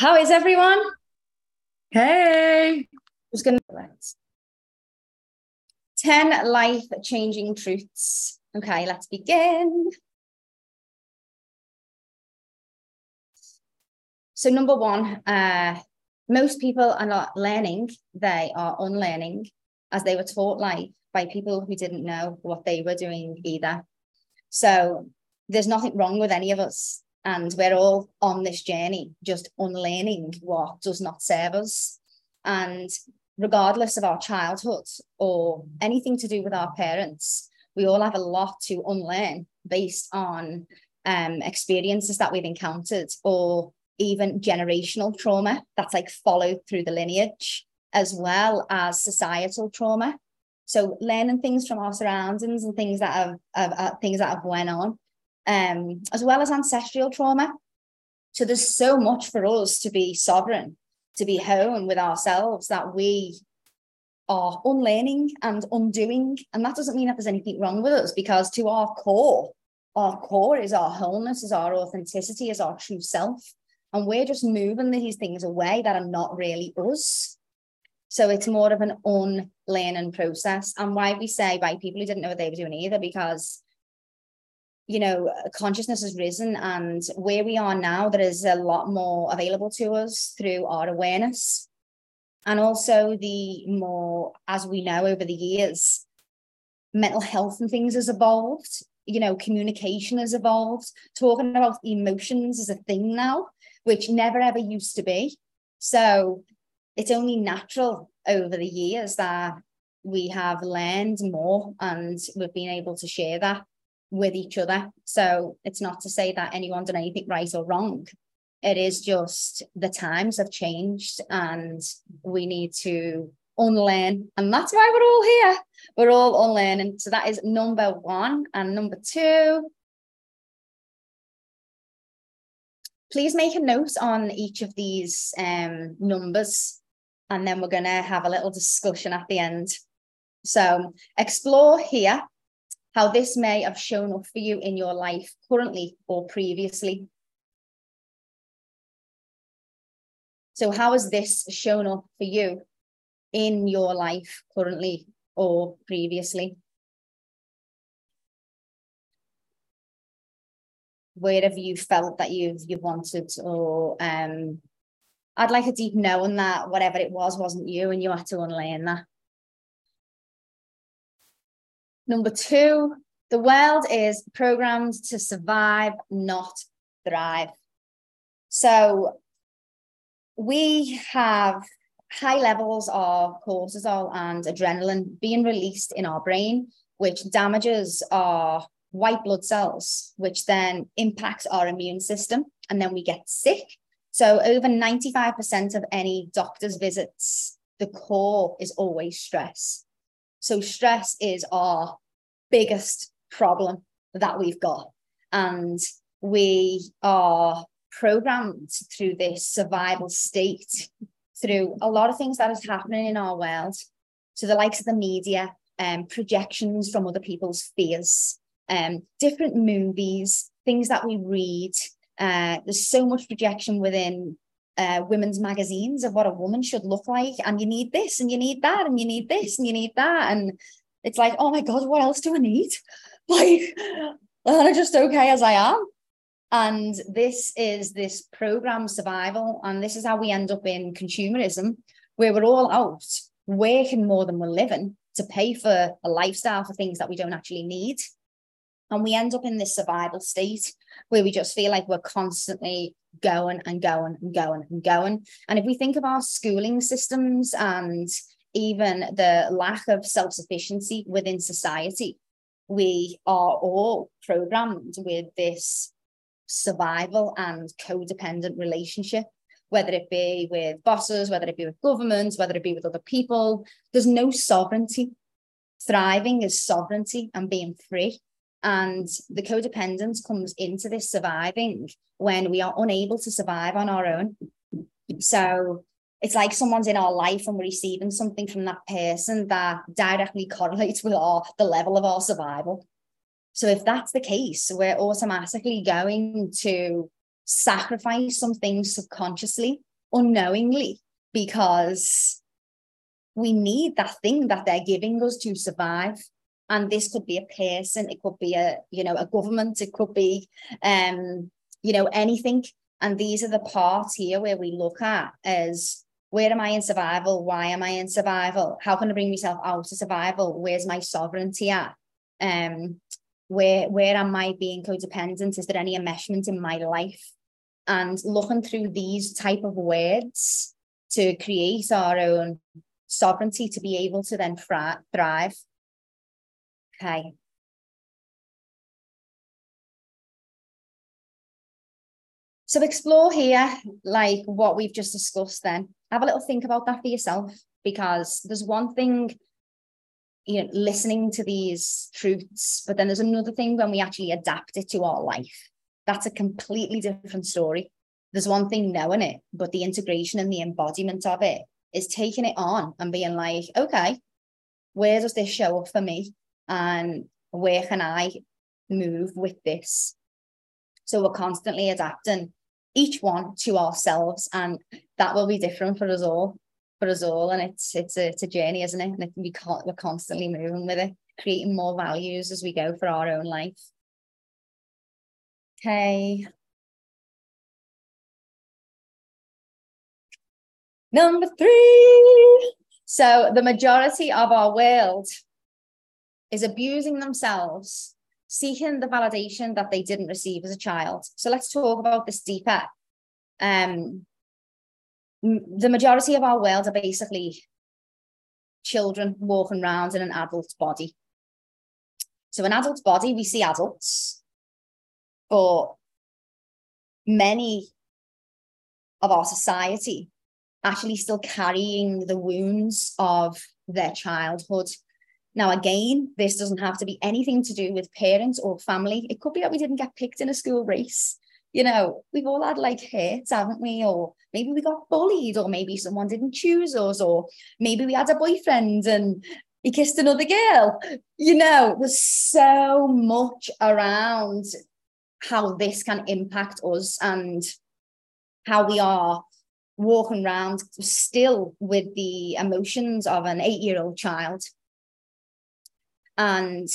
How is everyone? Hey. Just gonna relax. 10 life-changing truths. Okay, let's begin. So number one, most people are not learning, they are unlearning, as they were taught life by people who didn't know what they were doing either. So there's nothing wrong with any of us. And we're all on this journey, just unlearning what does not serve us. And regardless of our childhood or anything to do with our parents, we all have a lot to unlearn based on experiences that we've encountered, or even generational trauma that's like followed through the lineage, as well as societal trauma. So learning things from our surroundings and things that have went on, as well as ancestral trauma. So there's so much for us to be sovereign, to be home with ourselves, that we are unlearning and undoing. And that doesn't mean that there's anything wrong with us, because to our core is our wholeness, is our authenticity, is our true self. And we're just moving these things away that are not really us. So it's more of an unlearning process. And why we say by people who didn't know what they were doing either, because, you know, consciousness has risen, and where we are now, there is a lot more available to us through our awareness. And also the more, as we know over the years, mental health and things has evolved, you know, communication has evolved. Talking about emotions is a thing now, which never ever used to be. So it's only natural over the years that we have learned more and we've been able to share that with each other. So it's not to say that anyone did anything right or wrong. It is just the times have changed and we need to unlearn. And that's why we're all here. We're all unlearning. So that is number one. And number two, please make a note on each of these numbers, and then we're going to have a little discussion at the end. So explore here how this may have shown up for you in your life currently or previously. So how has this shown up for you in your life currently or previously? Where have you felt that you've wanted, or I'd like a deep knowing that whatever it was wasn't you and you had to unlearn that. Number two, the world is programmed to survive, not thrive. So we have high levels of cortisol and adrenaline being released in our brain, which damages our white blood cells, which then impacts our immune system, and then we get sick. So over 95% of any doctor's visits, the core is always stress. So stress is our biggest problem that we've got. And we are programmed through this survival state through a lot of things that is happening in our world. So the likes of the media, projections from other people's fears, different movies, things that we read. There's so much projection within women's magazines of what a woman should look like. And you need this and you need that and you need this and you need that. And it's like, oh my God, what else do I need? Like, I'm just okay as I am. And this is this programmed survival. And this is how we end up in consumerism, where we're all out working more than we're living to pay for a lifestyle for things that we don't actually need. And we end up in this survival state where we just feel like we're constantly going and going and going and going. And if we think of our schooling systems and even the lack of self-sufficiency within society, we are all programmed with this survival and codependent relationship, whether it be with bosses, whether it be with governments, whether it be with other people. There's no sovereignty. Thriving is sovereignty and being free. And the codependence comes into this surviving when we are unable to survive on our own. So it's like someone's in our life and we're receiving something from that person that directly correlates with the level of our survival. So if that's the case, we're automatically going to sacrifice some things subconsciously unknowingly, because we need that thing that they're giving us to survive. And this could be a person, it could be a government, it could be, anything. And these are the parts here where we look at as, where am I in survival? Why am I in survival? How can I bring myself out of survival? Where's my sovereignty at? Where am I being codependent? Is there any enmeshment in my life? And looking through these type of words to create our own sovereignty to be able to then thrive. Okay. So explore here, like what we've just discussed then. Have a little think about that for yourself, because there's one thing, listening to these truths, but then there's another thing when we actually adapt it to our life. That's a completely different story. There's one thing knowing it, but the integration and the embodiment of it is taking it on and being like, okay, where does this show up for me? And where can I move with this? So we're constantly adapting each one to ourselves, and that will be different for us all. And it's a journey, isn't it? And we're constantly moving with it, creating more values as we go for our own life. Okay. Number 3. So the majority of our world is abusing themselves, seeking the validation that they didn't receive as a child. So let's talk about this deeper. The majority of our world are basically children walking around in an adult body. So an adult body, we see adults, but many of our society actually still carrying the wounds of their childhood. Now, again, this doesn't have to be anything to do with parents or family. It could be that we didn't get picked in a school race. We've all had hurts, haven't we? Or maybe we got bullied, or maybe someone didn't choose us, or maybe we had a boyfriend and he kissed another girl. There's so much around how this can impact us and how we are walking around still with the emotions of an 8-year-old child. And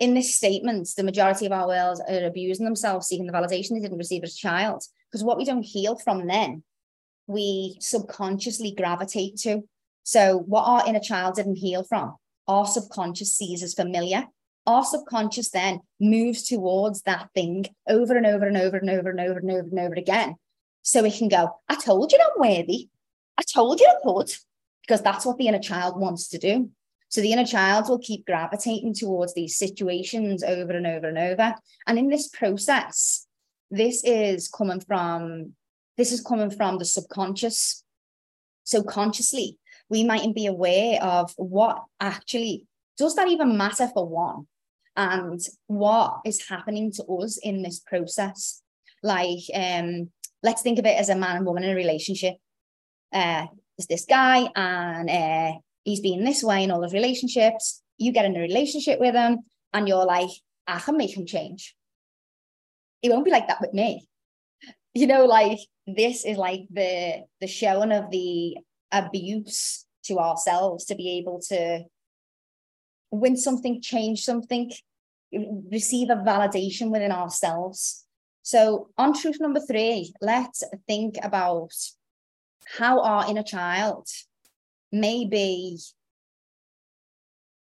in this statement, the majority of our world are abusing themselves, seeking the validation they didn't receive as a child. Because what we don't heal from then, we subconsciously gravitate to. So what our inner child didn't heal from, our subconscious sees as familiar. Our subconscious then moves towards that thing over and over and over and over and over and over and over again. So it can go, I told you I'm worthy. I told you I could. Because that's what the inner child wants to do. So the inner child will keep gravitating towards these situations over and over and over. And in this process, this is coming from the subconscious. So consciously, we mightn't be aware of what actually, does that even matter for one? And what is happening to us in this process? Let's think of it as a man and woman in a relationship. There's this guy and... he's been this way in all his relationships. You get in a relationship with him and you're like, I can make him change. It won't be like that with me. This is like the showing of the abuse to ourselves to be able to win something, change something, receive a validation within ourselves. So on truth number 3, let's think about how our inner child maybe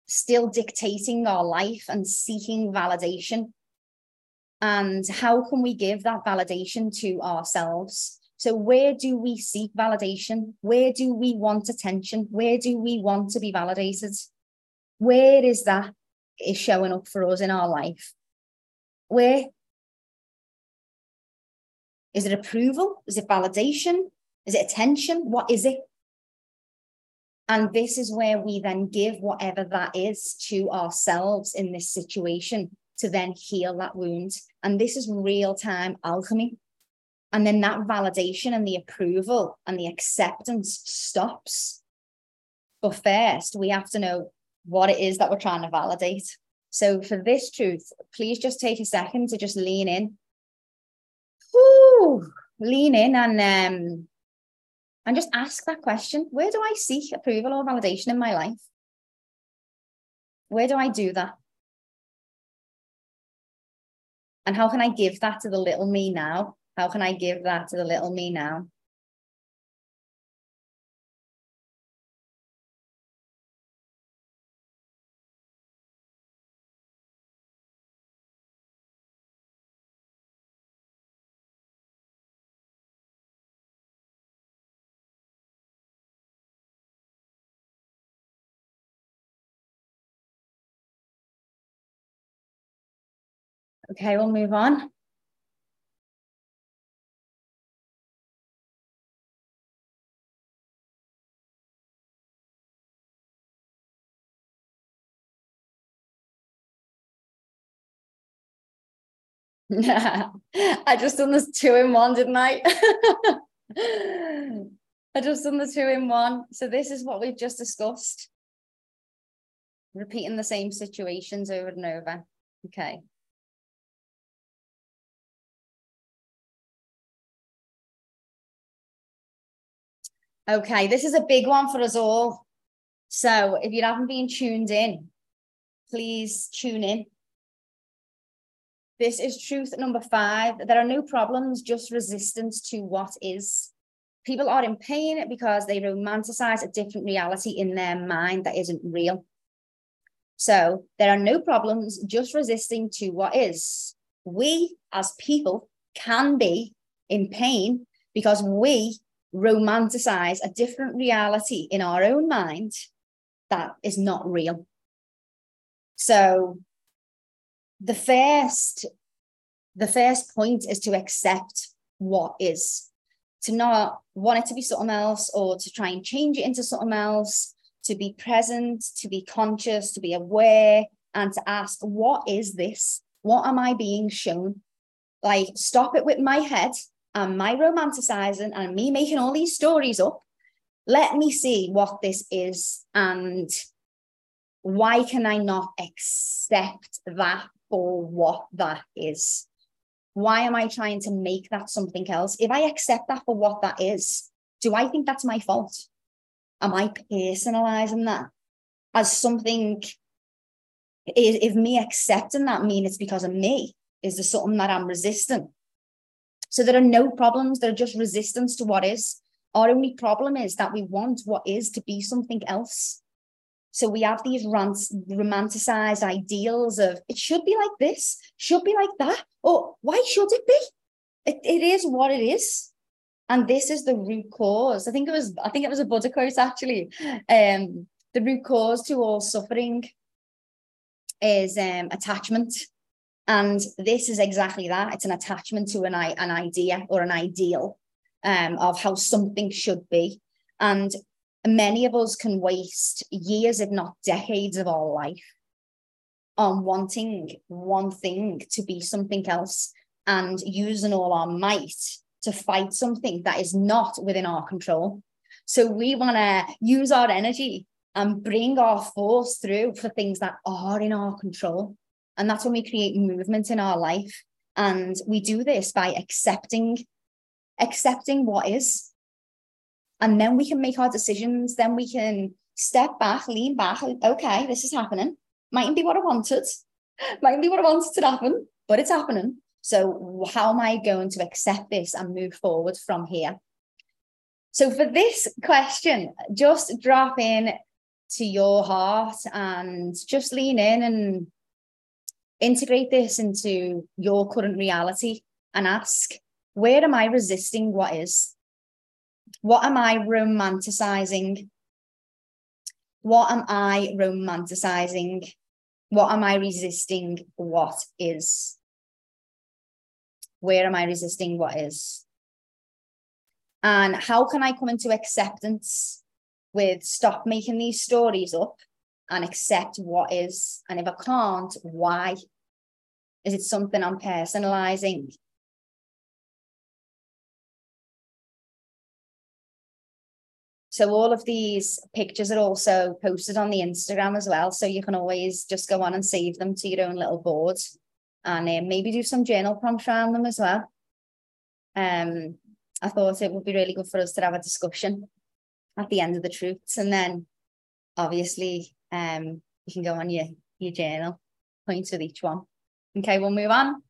still dictating our life and seeking validation, and how can we give that validation to ourselves? So where do we seek validation? Where do we want attention? Where do we want to be validated? Where is that is showing up for us in our life? Where is it? Approval? Is it validation? Is it attention? What is it? And this is where we then give whatever that is to ourselves in this situation to then heal that wound. And this is real-time alchemy. And then that validation and the approval and the acceptance stops. But first, we have to know what it is that we're trying to validate. So for this truth, please just take a second to just lean in. Lean in and and just ask that question, where do I seek approval or validation in my life? Where do I do that? And how can I give that to the little me now? How can I give that to the little me now? Okay, we'll move on. I just done this 2 in 1, didn't I? I just done the 2 in 1. So this is what we've just discussed. Repeating the same situations over and over. Okay. Okay, this is a big one for us all. So if you haven't been tuned in, please tune in. This is truth number 5. There are no problems, just resistance to what is. People are in pain because they romanticize a different reality in their mind that isn't real. So there are no problems, just resisting to what is. We as people can be in pain because we romanticize a different reality in our own mind that is not real. So the first point is to accept what is, to not want it to be something else or to try and change it into something else, to be present, to be conscious, to be aware, and to ask, what is this? What am I being shown? Like, stop it with my head and my romanticizing and me making all these stories up. Let me see what this is, and why can I not accept that for what that is? Why am I trying to make that something else? If I accept that for what that is, do I think that's my fault? Am I personalizing that as something? If me accepting that mean it's because of me, is there something that I'm resisting? So there are no problems, there are just resistance to what is. Our only problem is that we want what is to be something else. So we have these romanticized ideals of, it should be like this, should be like that, or why should it be? It is what it is. And this is the root cause. I think it was a Buddha quote, actually. The root cause to all suffering is attachment. And this is exactly that. It's an attachment to an idea or an ideal of how something should be. And many of us can waste years, if not decades, of our life on wanting one thing to be something else and using all our might to fight something that is not within our control. So we want to use our energy and bring our force through for things that are in our control. And that's when we create movement in our life. And we do this by accepting what is. And then we can make our decisions. Then we can step back, lean back. Okay, this is happening. Mightn't be what I wanted. Mightn't be what I wanted to happen, but it's happening. So how am I going to accept this and move forward from here? So for this question, just drop in to your heart and just lean in and integrate this into your current reality and ask, where am I resisting what is? What am I romanticizing? What am I romanticizing? What am I resisting what is? Where am I resisting what is? And how can I come into acceptance with stop making these stories up and accept what is? And if I can't, why? Is it something I'm personalizing? So all of these pictures are also posted on the Instagram as well. So you can always just go on and save them to your own little board and maybe do some journal prompts around them as well. I thought it would be really good for us to have a discussion at the end of the truths. And then obviously you can go on your journal, point with each one. Okay, we'll move on.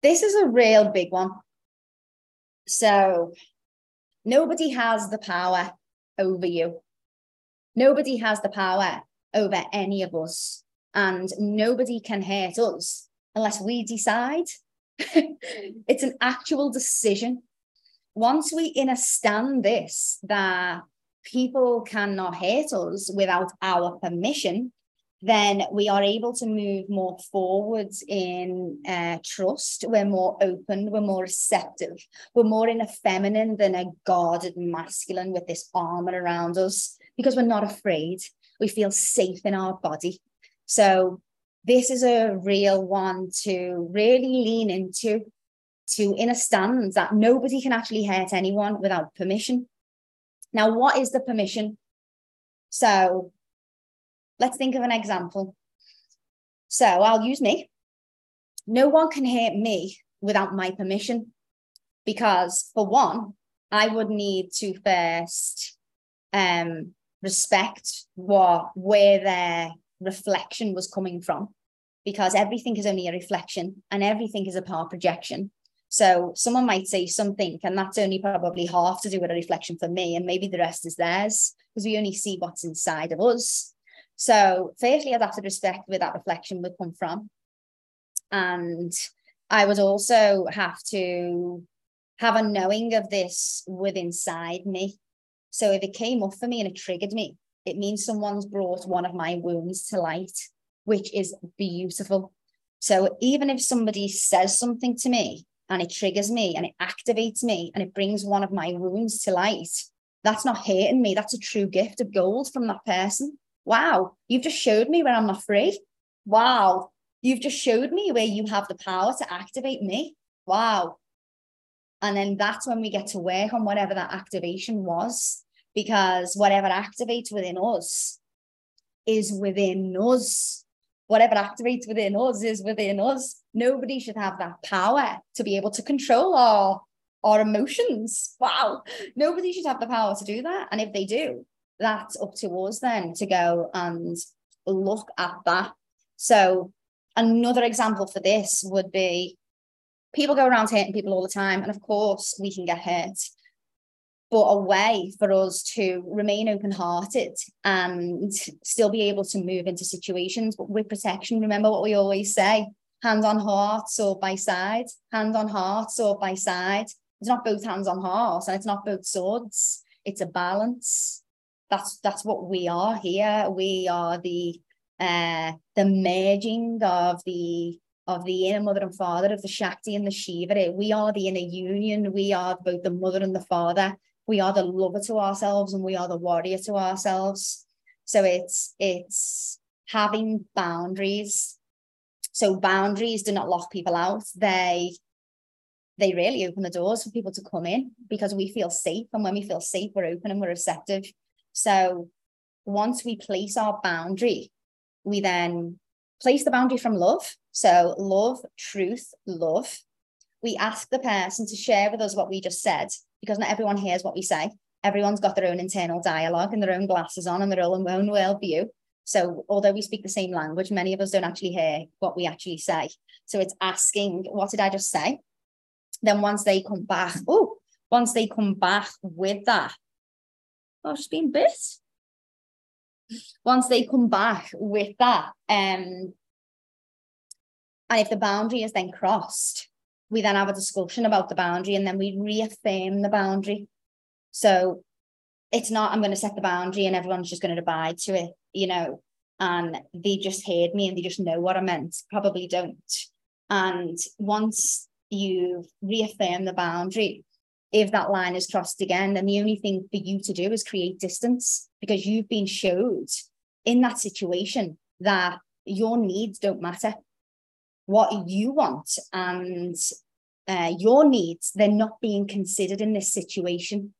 This is a real big one. So nobody has the power over you. Nobody has the power over any of us. And nobody can hurt us unless we decide. It's an actual decision. Once we understand this, that people cannot hurt us without our permission, then we are able to move more forwards in trust. We're more open, we're more receptive, we're more in a feminine than a guarded masculine with this armor around us, because we're not afraid. We feel safe in our body. So this is a real one to really lean into, to understand that nobody can actually hurt anyone without permission. Now, what is the permission? So let's think of an example. So I'll use me. No one can hurt me without my permission, because for one, I would need to first respect where their reflection was coming from, because everything is only a reflection and everything is a power projection. So someone might say something, and that's only probably half to do with a reflection for me, and maybe the rest is theirs, because we only see what's inside of us. So firstly, I'd have to respect where that reflection would come from. And I would also have to have a knowing of this within inside me. So if it came up for me and it triggered me, it means someone's brought one of my wounds to light, which is beautiful. So even if somebody says something to me and it triggers me and it activates me and it brings one of my wounds to light, that's not hurting me. That's a true gift of gold from that person. Wow, you've just showed me where I'm not free. Wow, you've just showed me where you have the power to activate me. Wow. And then that's when we get to work on whatever that activation was, because whatever activates within us is within us. Whatever activates within us is within us. Nobody should have that power to be able to control our emotions. Wow. Nobody should have the power to do that. And if they do, that's up to us then to go and look at that. So another example for this would be, people go around hurting people all the time, and of course we can get hurt. But a way for us to remain open-hearted and still be able to move into situations, but with protection, remember what we always say, hand on heart, sword by side, hand on heart, sword by side. It's not both hands on heart, and it's not both swords. It's a balance. That's what we are here. We are the merging of the inner mother and father, of the Shakti and the Shiva. We are the inner union. We are both the mother and the father. We are the lover to ourselves, and we are the warrior to ourselves. So it's having boundaries. So boundaries do not lock people out. They really open the doors for people to come in, because we feel safe. And when we feel safe, we're open and we're receptive. So once we place our boundary, we then place the boundary from love. So love, truth, love. We ask the person to share with us what we just said, because not everyone hears what we say. Everyone's got their own internal dialogue and their own glasses on and their own worldview. So although we speak the same language, many of us don't actually hear what we actually say. So it's asking, what did I just say? Then once they come back with that, oh, she's been bit. Once they come back with that, and if the boundary is then crossed, we then have a discussion about the boundary, and then we reaffirm the boundary. So it's not, I'm going to set the boundary and everyone's just going to abide to it, and they just heard me and they just know what I meant. Probably don't. And once you reaffirm the boundary, if that line is crossed again, then the only thing for you to do is create distance, because you've been showed in that situation that your needs don't matter. What you want and your needs, they're not being considered in this situation.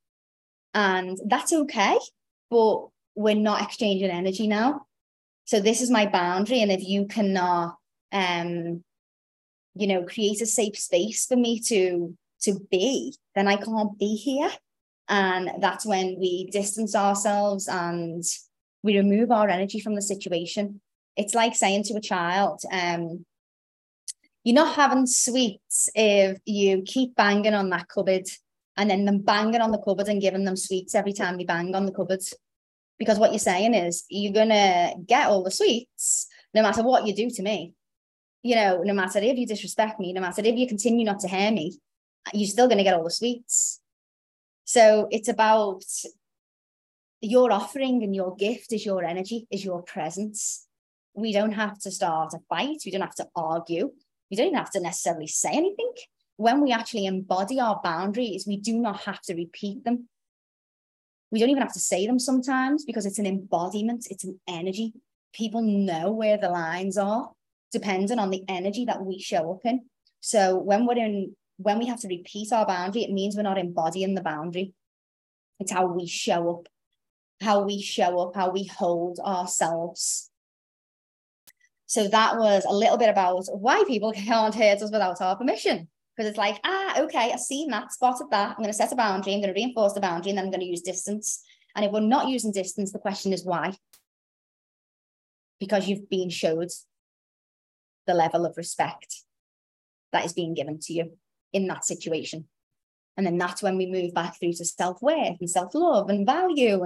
And that's okay, but we're not exchanging energy now. So this is my boundary. And if you cannot, you know, create a safe space for me to be, then I can't be here. And that's when we distance ourselves and we remove our energy from the situation. It's like saying to a child, you're not having sweets if you keep banging on that cupboard, and then them banging on the cupboard and giving them sweets every time you bang on the cupboard. Because what you're saying is you're going to get all the sweets no matter what you do to me. You know, no matter if you disrespect me, no matter if you continue not to hear me, you're still going to get all the sweets. So it's about your offering, and your gift is your energy, is your presence. We don't have to start a fight. We don't have to argue. We don't even have to necessarily say anything. When we actually embody our boundaries, we do not have to repeat them. We don't even have to say them sometimes, because it's an embodiment. It's an energy. People know where the lines are, depending on the energy that we show up in. So when we have to repeat our boundary, it means we're not embodying the boundary. It's how we show up, how we hold ourselves. So that was a little bit about why people can't hurt us without our permission. Because it's like, okay, I've seen that, spotted that. I'm going to set a boundary. I'm going to reinforce the boundary, and then I'm going to use distance. And if we're not using distance, the question is why? Because you've been showed the level of respect that is being given to you in that situation. And then that's when we move back through to self-worth and self-love and value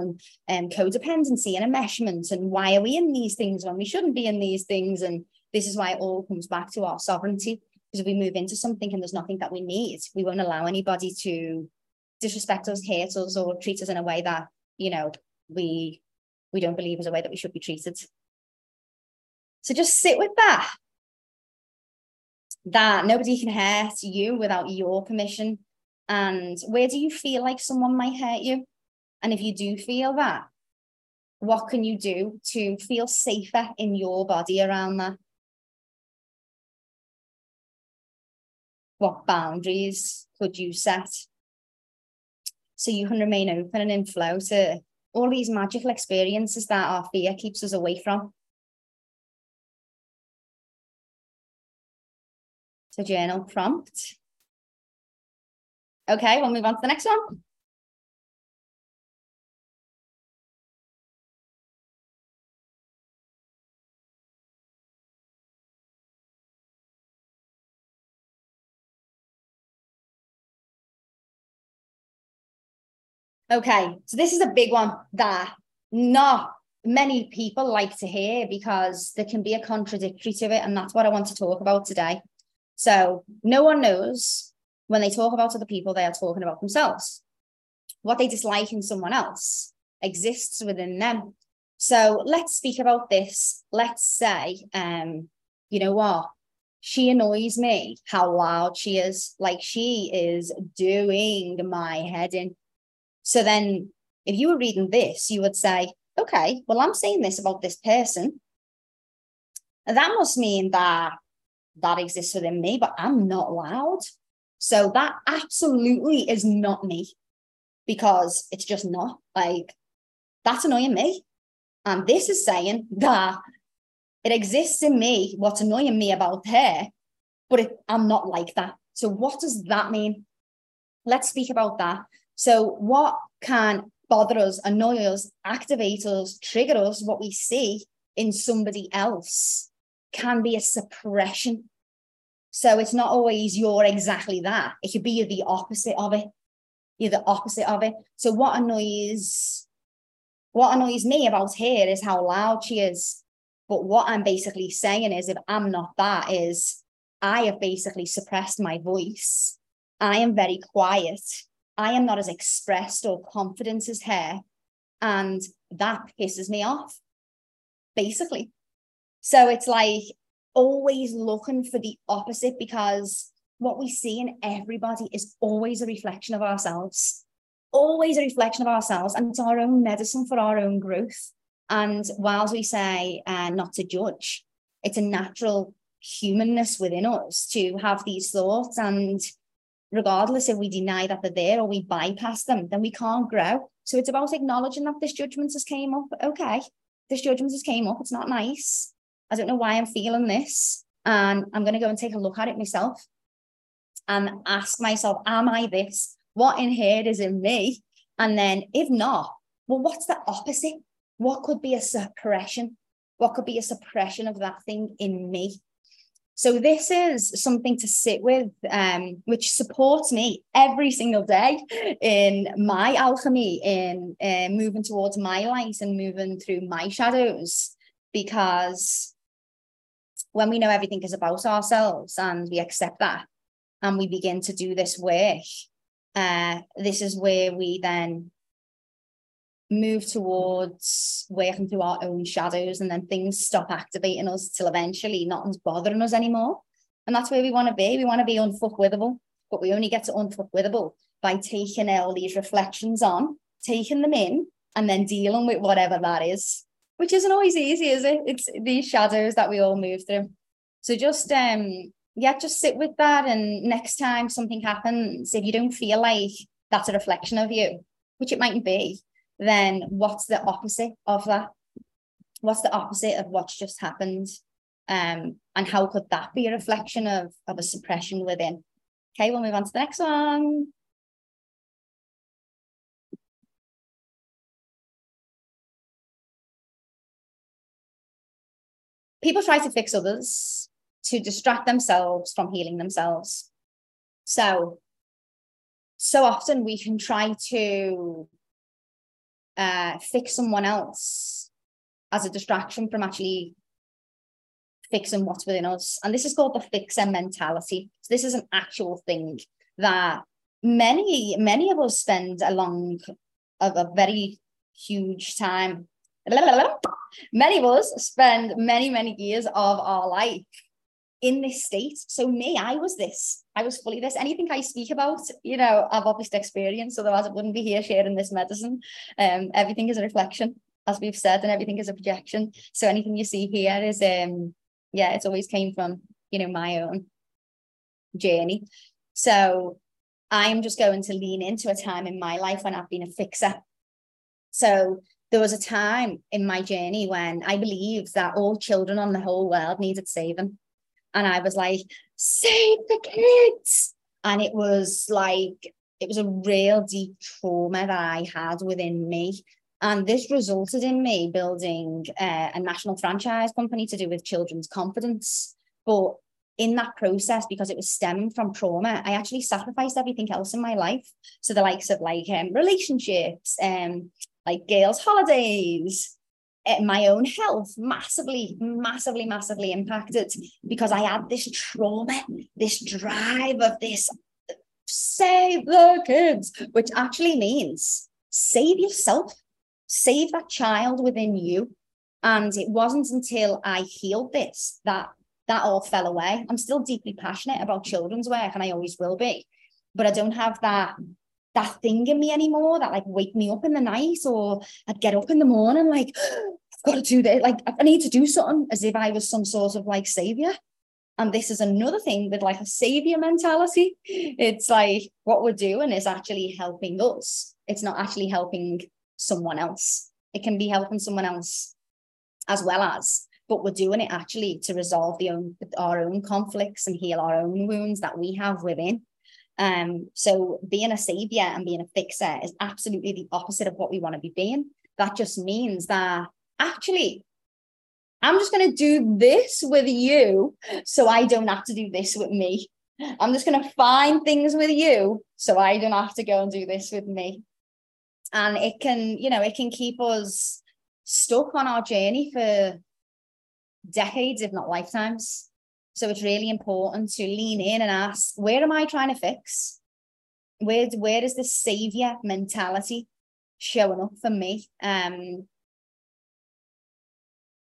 and codependency and enmeshment, and why are we in these things when we shouldn't be in these things. And this is why it all comes back to our sovereignty. Because if we move into something and there's nothing that we need, we won't allow anybody to disrespect us, hate us, or treat us in a way that, you know, we don't believe is a way that we should be treated. So just sit with that. That nobody can hurt you without your permission. And where do you feel like someone might hurt you? And if you do feel that, what can you do to feel safer in your body around that? What boundaries could you set so you can remain open and in flow to all these magical experiences that our fear keeps us away from? So journal prompt. Okay, we'll move on to the next one. Okay, so this is a big one that not many people like to hear, because there can be a contradictory to it, and that's what I want to talk about today. So no one knows when they talk about other people, they are talking about themselves. What they dislike in someone else exists within them. So let's speak about this. Let's say, you know what? She annoys me, how loud she is. Like, she is doing my head in. So then if you were reading this, you would say, okay, well, I'm saying this about this person. That must mean that that exists within me, but I'm not loud. So that absolutely is not me, because it's just not. Like, that's annoying me. And this is saying that it exists in me, what's annoying me about her, but I'm not like that. So what does that mean? Let's speak about that. So what can bother us, annoy us, activate us, trigger us, what we see in somebody else can be a suppression. So it's not always you're exactly that. It could be you're the opposite of it. You're the opposite of it. So what annoys me about her is how loud she is. But what I'm basically saying is, if I'm not that, is I have basically suppressed my voice. I am very quiet. I am not as expressed or confident as her. And that pisses me off, basically. So it's like, always looking for the opposite, because what we see in everybody is always a reflection of ourselves, always a reflection of ourselves. And it's our own medicine for our own growth. And whilst we say not to judge, it's a natural humanness within us to have these thoughts and regardless if we deny that they're there or we bypass them, then we can't grow. So it's about acknowledging that this judgment has came up. Okay, this judgment has came up. It's not nice. I don't know why I'm feeling this. And I'm going to go and take a look at it myself and ask myself, am I this? What in here is in me? And then if not, well, what's the opposite? What could be a suppression? What could be a suppression of that thing in me? So this is something to sit with, which supports me every single day in my alchemy, in moving towards my light and moving through my shadows. Because when we know everything is about ourselves and we accept that and we begin to do this work, this is where we then move towards working through our own shadows, and then things stop activating us till eventually nothing's bothering us anymore. And that's where we want to be. We want to be unfuckwithable, but we only get to unfuckwithable by taking all these reflections on, taking them in, and then dealing with whatever that is, which isn't always easy, is it? It's these shadows that we all move through. So just, just sit with that. And next time something happens, if you don't feel like that's a reflection of you, which it mightn't be, then what's the opposite of that? What's the opposite of what's just happened? And how could that be a reflection of a suppression within? Okay, we'll move on to the next one. People try to fix others to distract themselves from healing themselves. So often we can try to fix someone else as a distraction from actually fixing what's within us. And this is called the fixer mentality. So this is an actual thing that many of us spend a very huge time. Many of us spend many years of our life in this state. So me, I was fully this. Anything I speak about, I've obviously experienced, otherwise I wouldn't be here sharing this medicine. Everything is a reflection, as we've said, and everything is a projection. So anything you see here is, it's always came from, my own journey. So I'm just going to lean into a time in my life when I've been a fixer. So there was a time in my journey when I believed that all children on the whole world needed saving. And I was like, save the kids. And it was a real deep trauma that I had within me. And this resulted in me building a national franchise company to do with children's confidence. But in that process, because it was stemming from trauma, I actually sacrificed everything else in my life. So the likes of relationships, like girls' holidays, my own health massively impacted, because I had this trauma, this drive of this save the kids, which actually means save yourself, save that child within you. And it wasn't until I healed this that all fell away. I'm still deeply passionate about children's work, and I always will be, but I don't have that thing in me anymore that wake me up in the night, or I'd get up in the morning I've got to do this, I need to do something, as if I was some sort of savior. And this is another thing with a savior mentality. It's what we're doing is actually helping us. It's not actually helping someone else. It can be helping someone else as well as, but we're doing it actually to resolve our own conflicts and heal our own wounds that we have within. So being a savior and being a fixer is absolutely the opposite of what we want to be being. That just means that actually I'm just going to do this with you so I don't have to do this with me. I'm just going to find things with you so I don't have to go and do this with me. And it can, it can keep us stuck on our journey for decades, if not lifetimes. So it's really important to lean in and ask, where am I trying to fix? Where is this savior mentality showing up for me?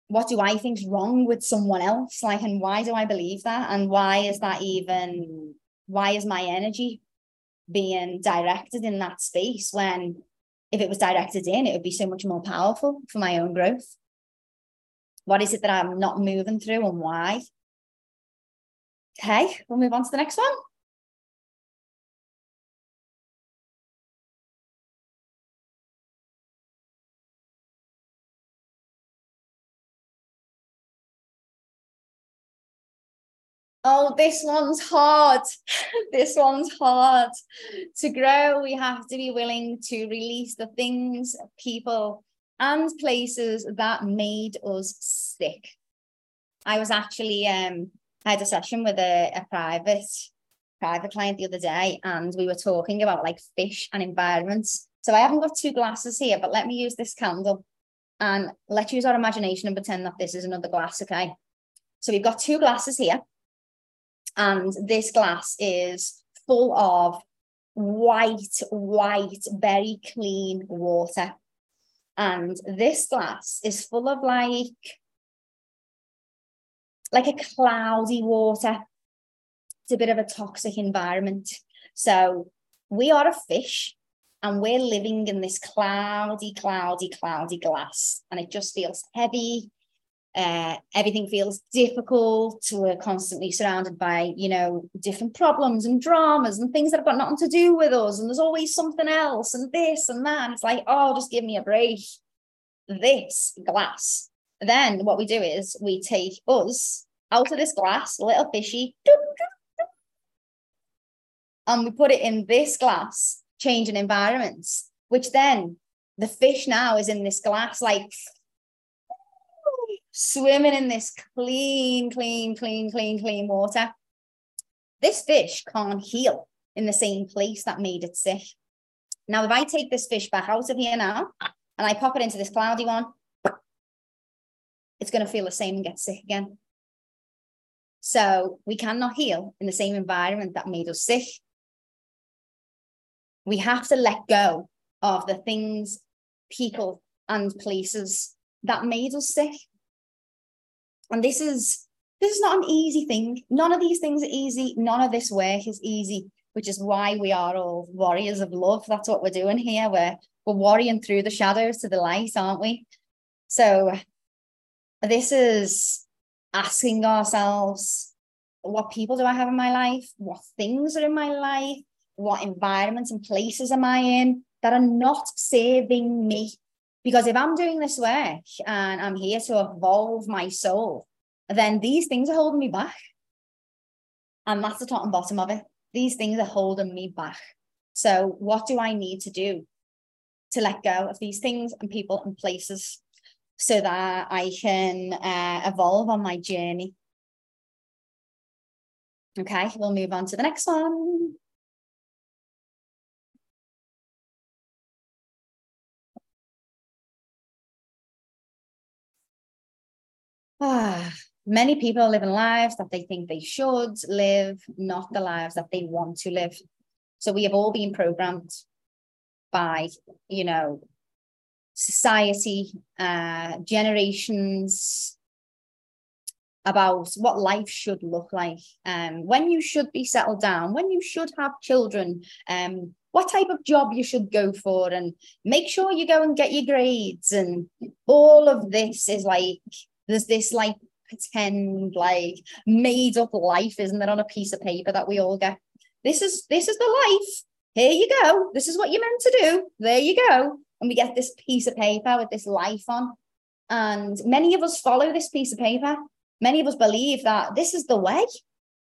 What do I think's wrong with someone else? And why do I believe that? And why is my energy being directed in that space, when if it was directed in, it would be so much more powerful for my own growth? What is it that I'm not moving through, and why? Okay, we'll move on to the next one. oh, this one's hard. This one's hard. To grow, we have to be willing to release the things, people, and places that made us sick. I was actually, I had a session with a private client the other day, and we were talking about like fish and environments. So I haven't got two glasses here, but let me use this candle and let's use our imagination and pretend that this is another glass, okay? So we've got two glasses here, and this glass is full of white, very clean water. And this glass is full of like a cloudy water. It's a bit of a toxic environment. So we are a fish and we're living in this cloudy glass. And it just feels heavy. Everything feels difficult. We're constantly surrounded by, you know, different problems and dramas and things that have got nothing to do with us. And there's always something else and this and that. And it's like, oh, just give me a break. This glass. Then what we do is we take us out of this glass, little fishy, and we put it in this glass, changing environments, which then the fish now is in this glass, like, swimming in this clean water. This fish can't heal in the same place that made it sick. Now, if I take this fish back out of here now, and I pop it into this cloudy one, it's going to feel the same and get sick again. So we cannot heal in the same environment that made us sick. We have to let go of the things, people, and places that made us sick. And this is not an easy thing. None of these things are easy. None of this work is easy, which is why we are all warriors of love. That's what we're doing here. We're warring through the shadows to the light, aren't we? So this is asking ourselves, what people do I have in my life? What things are in my life? What environments and places am I in that are not serving me? Because if I'm doing this work and I'm here to evolve my soul, then these things are holding me back. And that's the top and bottom of it. These things are holding me back. So what do I need to do to let go of these things and people and places so that I can evolve on my journey? Okay, we'll move on to the next one. Many people are living lives that they think they should live, not the lives that they want to live. So we have all been programmed by, you know, society, generations about what life should look like, when you should be settled down, when you should have children, what type of job you should go for, and make sure you go and get your grades. And all of this is like, there's this like pretend, like made up life, isn't there, on a piece of paper that we all get. This is the life. Here you go. This is what you're meant to do. There you go. And we get this piece of paper with this life on. And many of us follow this piece of paper. Many of us believe that this is the way.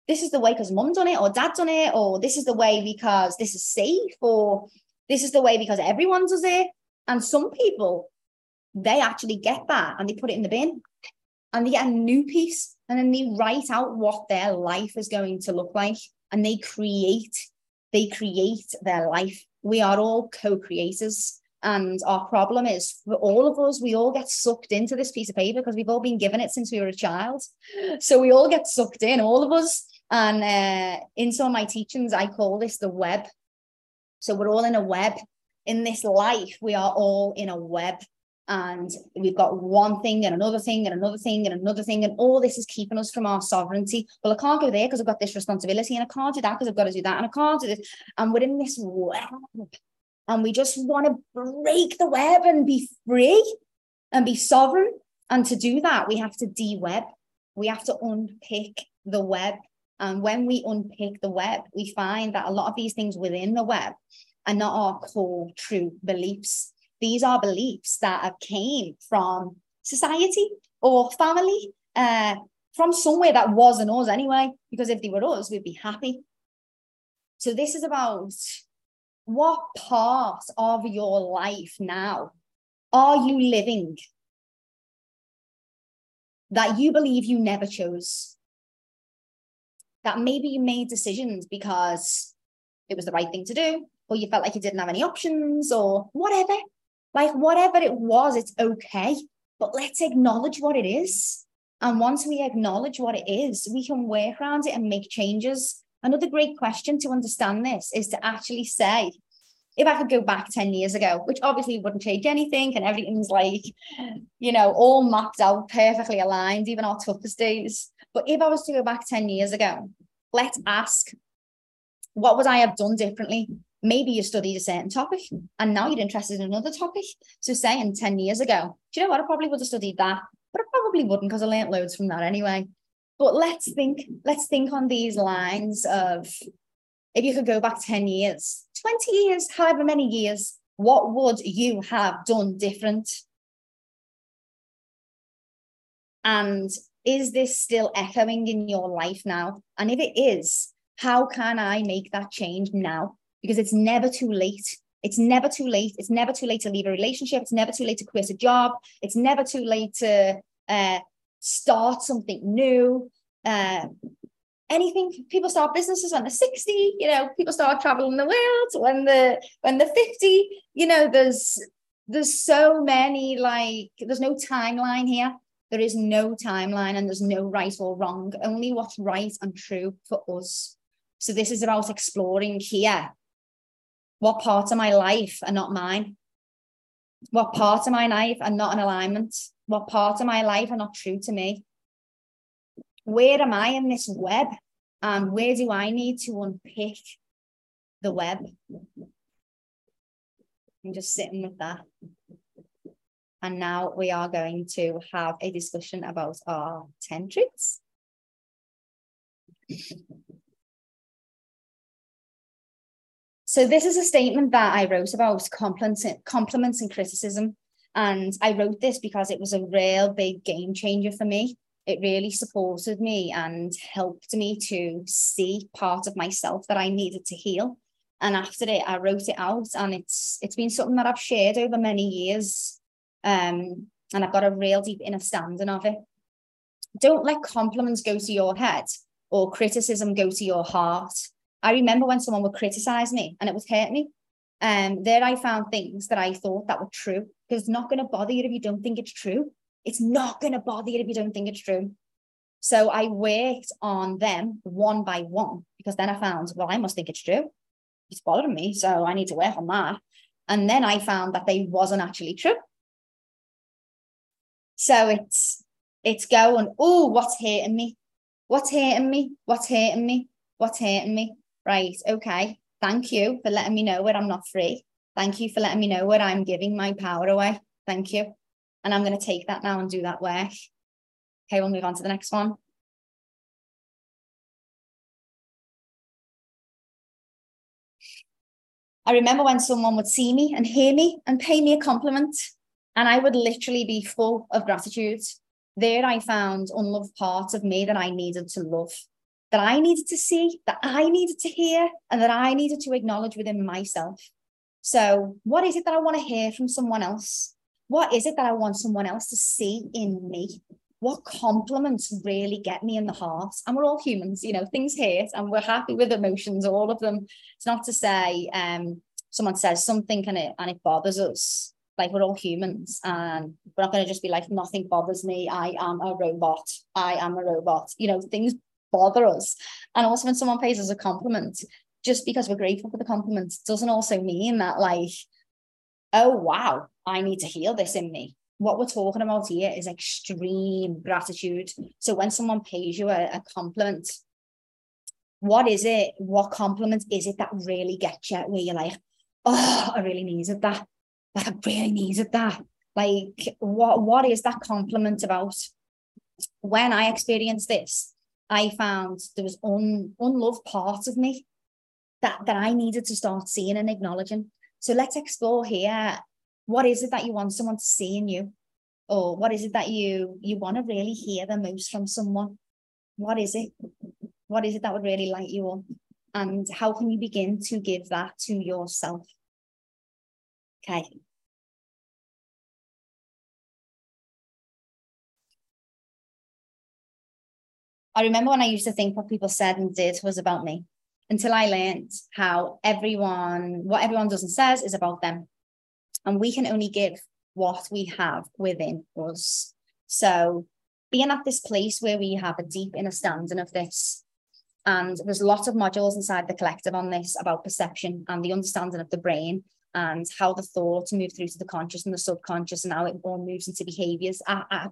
This is the way because mum done it or dad done it, or this is the way because this is safe, or this is the way because everyone does it. And some people, they actually get that and they put it in the bin and they get a new piece, and then they write out what their life is going to look like, and they create their life. We are all co-creators, and our problem is, for all of us, we all get sucked into this piece of paper because we've all been given it since we were a child. So we all get sucked in, all of us. And in some of my teachings, I call this the web. So we're all in a web. In this life, we are all in a web. And we've got one thing and another thing and another thing and another thing. And all this is keeping us from our sovereignty. Well, I can't go there because I've got this responsibility, and I can't do that because I've got to do that, and I can't do this. And we're in this web, and we just want to break the web and be free and be sovereign. And to do that, we have to de-web. We have to unpick the web. And when we unpick the web, we find that a lot of these things within the web are not our core true beliefs. These are beliefs that came from society or family, from somewhere that wasn't us anyway, because if they were us, we'd be happy. So this is about what part of your life now are you living that you believe you never chose? That maybe you made decisions because it was the right thing to do, or you felt like you didn't have any options, or whatever. Like, whatever it was, it's okay. But let's acknowledge what it is. And once we acknowledge what it is, we can work around it and make changes. Another great question to understand this is to actually say, if I could go back 10 years ago, which obviously wouldn't change anything and everything's like, you know, all mapped out, perfectly aligned, even our toughest days. But if I was to go back 10 years ago, let's ask, what would I have done differently? Maybe you studied a certain topic and now you're interested in another topic. So saying 10 years ago, do you know what? I probably would have studied that, but I probably wouldn't because I learned loads from that anyway. But let's think on these lines of, if you could go back 10 years, 20 years, however many years, what would you have done different? And is this still echoing in your life now? And if it is, how can I make that change now? Because it's never too late. It's never too late. It's never too late to leave a relationship. It's never too late to quit a job. It's never too late to start something new. Anything. People start businesses when they're 60, you know, people start traveling the world when they're 50, you know, there's so many, like, there's no timeline here. There is no timeline and there's no right or wrong, only what's right and true for us. So this is about exploring here. What parts of my life are not mine? What parts of my life are not in alignment? What parts of my life are not true to me? Where am I in this web? And where do I need to unpick the web? I'm just sitting with that. And now we are going to have a discussion about our 10 traits. So this is a statement that I wrote about compliments and criticism. And I wrote this because it was a real big game changer for me. It really supported me and helped me to see part of myself that I needed to heal. And after it, I wrote it out, and it's been something that I've shared over many years. And I've got a real deep inner standing of it. Don't let compliments go to your head or criticism go to your heart. I remember when someone would criticize me and it would hurt me. There I found things that I thought that were true, because it's not going to bother you if you don't think it's true. It's not going to bother you if you don't think it's true. So I worked on them one by one, because then I found, well, I must think it's true. It's bothering me, so I need to work on that. And then I found that they wasn't actually true. So it's going, oh, what's hurting me? What's hurting me? What's hurting me? What's hurting me? Right, okay. Thank you for letting me know where I'm not free. Thank you for letting me know where I'm giving my power away. Thank you. And I'm going to take that now and do that work. Okay, we'll move on to the next one. I remember when someone would see me and hear me and pay me a compliment, and I would literally be full of gratitude. There I found unloved parts of me that I needed to love, that I needed to see, that I needed to hear, and that I needed to acknowledge within myself. So what is it that I want to hear from someone else? What is it that I want someone else to see in me? What compliments really get me in the heart? And we're all humans, you know, things hurt and we're happy with emotions, all of them. It's not to say someone says something and it bothers us. Like, we're all humans and we're not going to just be like, nothing bothers me. I am a robot. You know, things bother us. And also, when someone pays us a compliment, just because we're grateful for the compliment doesn't also mean that, like, oh, wow, I need to heal this in me. What we're talking about here is extreme gratitude. So when someone pays you a compliment, what is it? What compliment is it that really gets you where you're like, oh, I really needed that. Like, I really needed that. Like, what is that compliment about? When I experienced this, I found there was unloved parts of me that I needed to start seeing and acknowledging. So let's explore here. What is it that you want someone to see in you? Or what is it that you want to really hear the most from someone? What is it? What is it that would really light you up? And how can you begin to give that to yourself? Okay. I remember when I used to think what people said and did was about me, until I learned how what everyone does and says is about them. And we can only give what we have within us. So being at this place where we have a deep understanding of this, and there's lots of modules inside the collective on this about perception and the understanding of the brain and how the thoughts move through to the conscious and the subconscious and how it all moves into behaviors,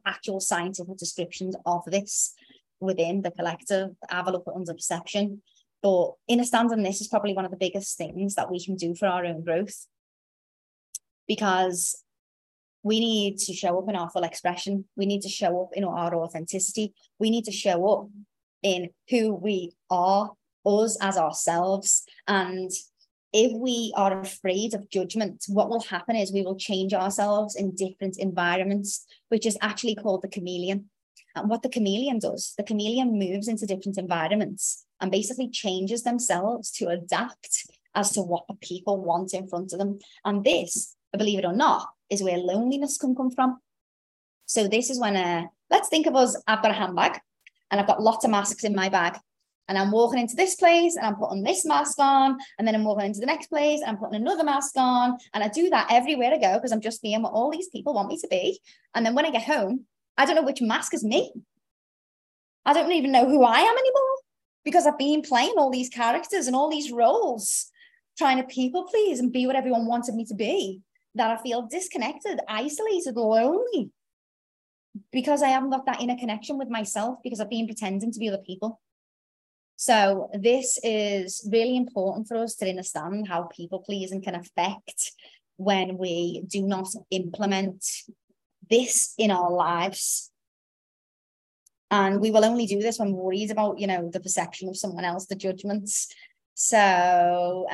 actual scientific descriptions of this within the collective. Have a look at under perception. But understanding this is probably one of the biggest things that we can do for our own growth, because we need to show up in our full expression. We need to show up in our authenticity. We need to show up in who we are, us as ourselves. And if we are afraid of judgment, what will happen is we will change ourselves in different environments, which is actually called the chameleon. And what the chameleon does, the chameleon moves into different environments and basically changes themselves to adapt as to what the people want in front of them. And this, believe it or not, is where loneliness can come from. So this is when, let's think of us, I've got a handbag and I've got lots of masks in my bag. And I'm walking into this place and I'm putting this mask on, and then I'm walking into the next place and I'm putting another mask on. And I do that everywhere I go because I'm just being what all these people want me to be. And then when I get home, I don't know which mask is me. I don't even know who I am anymore, because I've been playing all these characters and all these roles, trying to people please and be what everyone wanted me to be, that I feel disconnected, isolated, lonely, because I haven't got that inner connection with myself, because I've been pretending to be other people. So this is really important for us to understand how people pleasing can affect when we do not implement this in our lives. And we will only do this when we're worried about, the perception of someone else, the judgments. So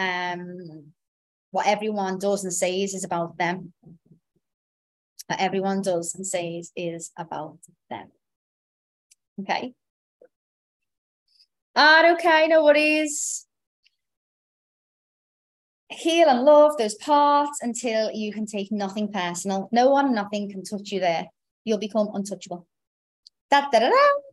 what everyone does and says is about them. What everyone does and says is about them. Okay. Okay, no worries. Heal and love those parts until you can take nothing personal. No one, nothing can touch you there. You'll become untouchable. Da da da da.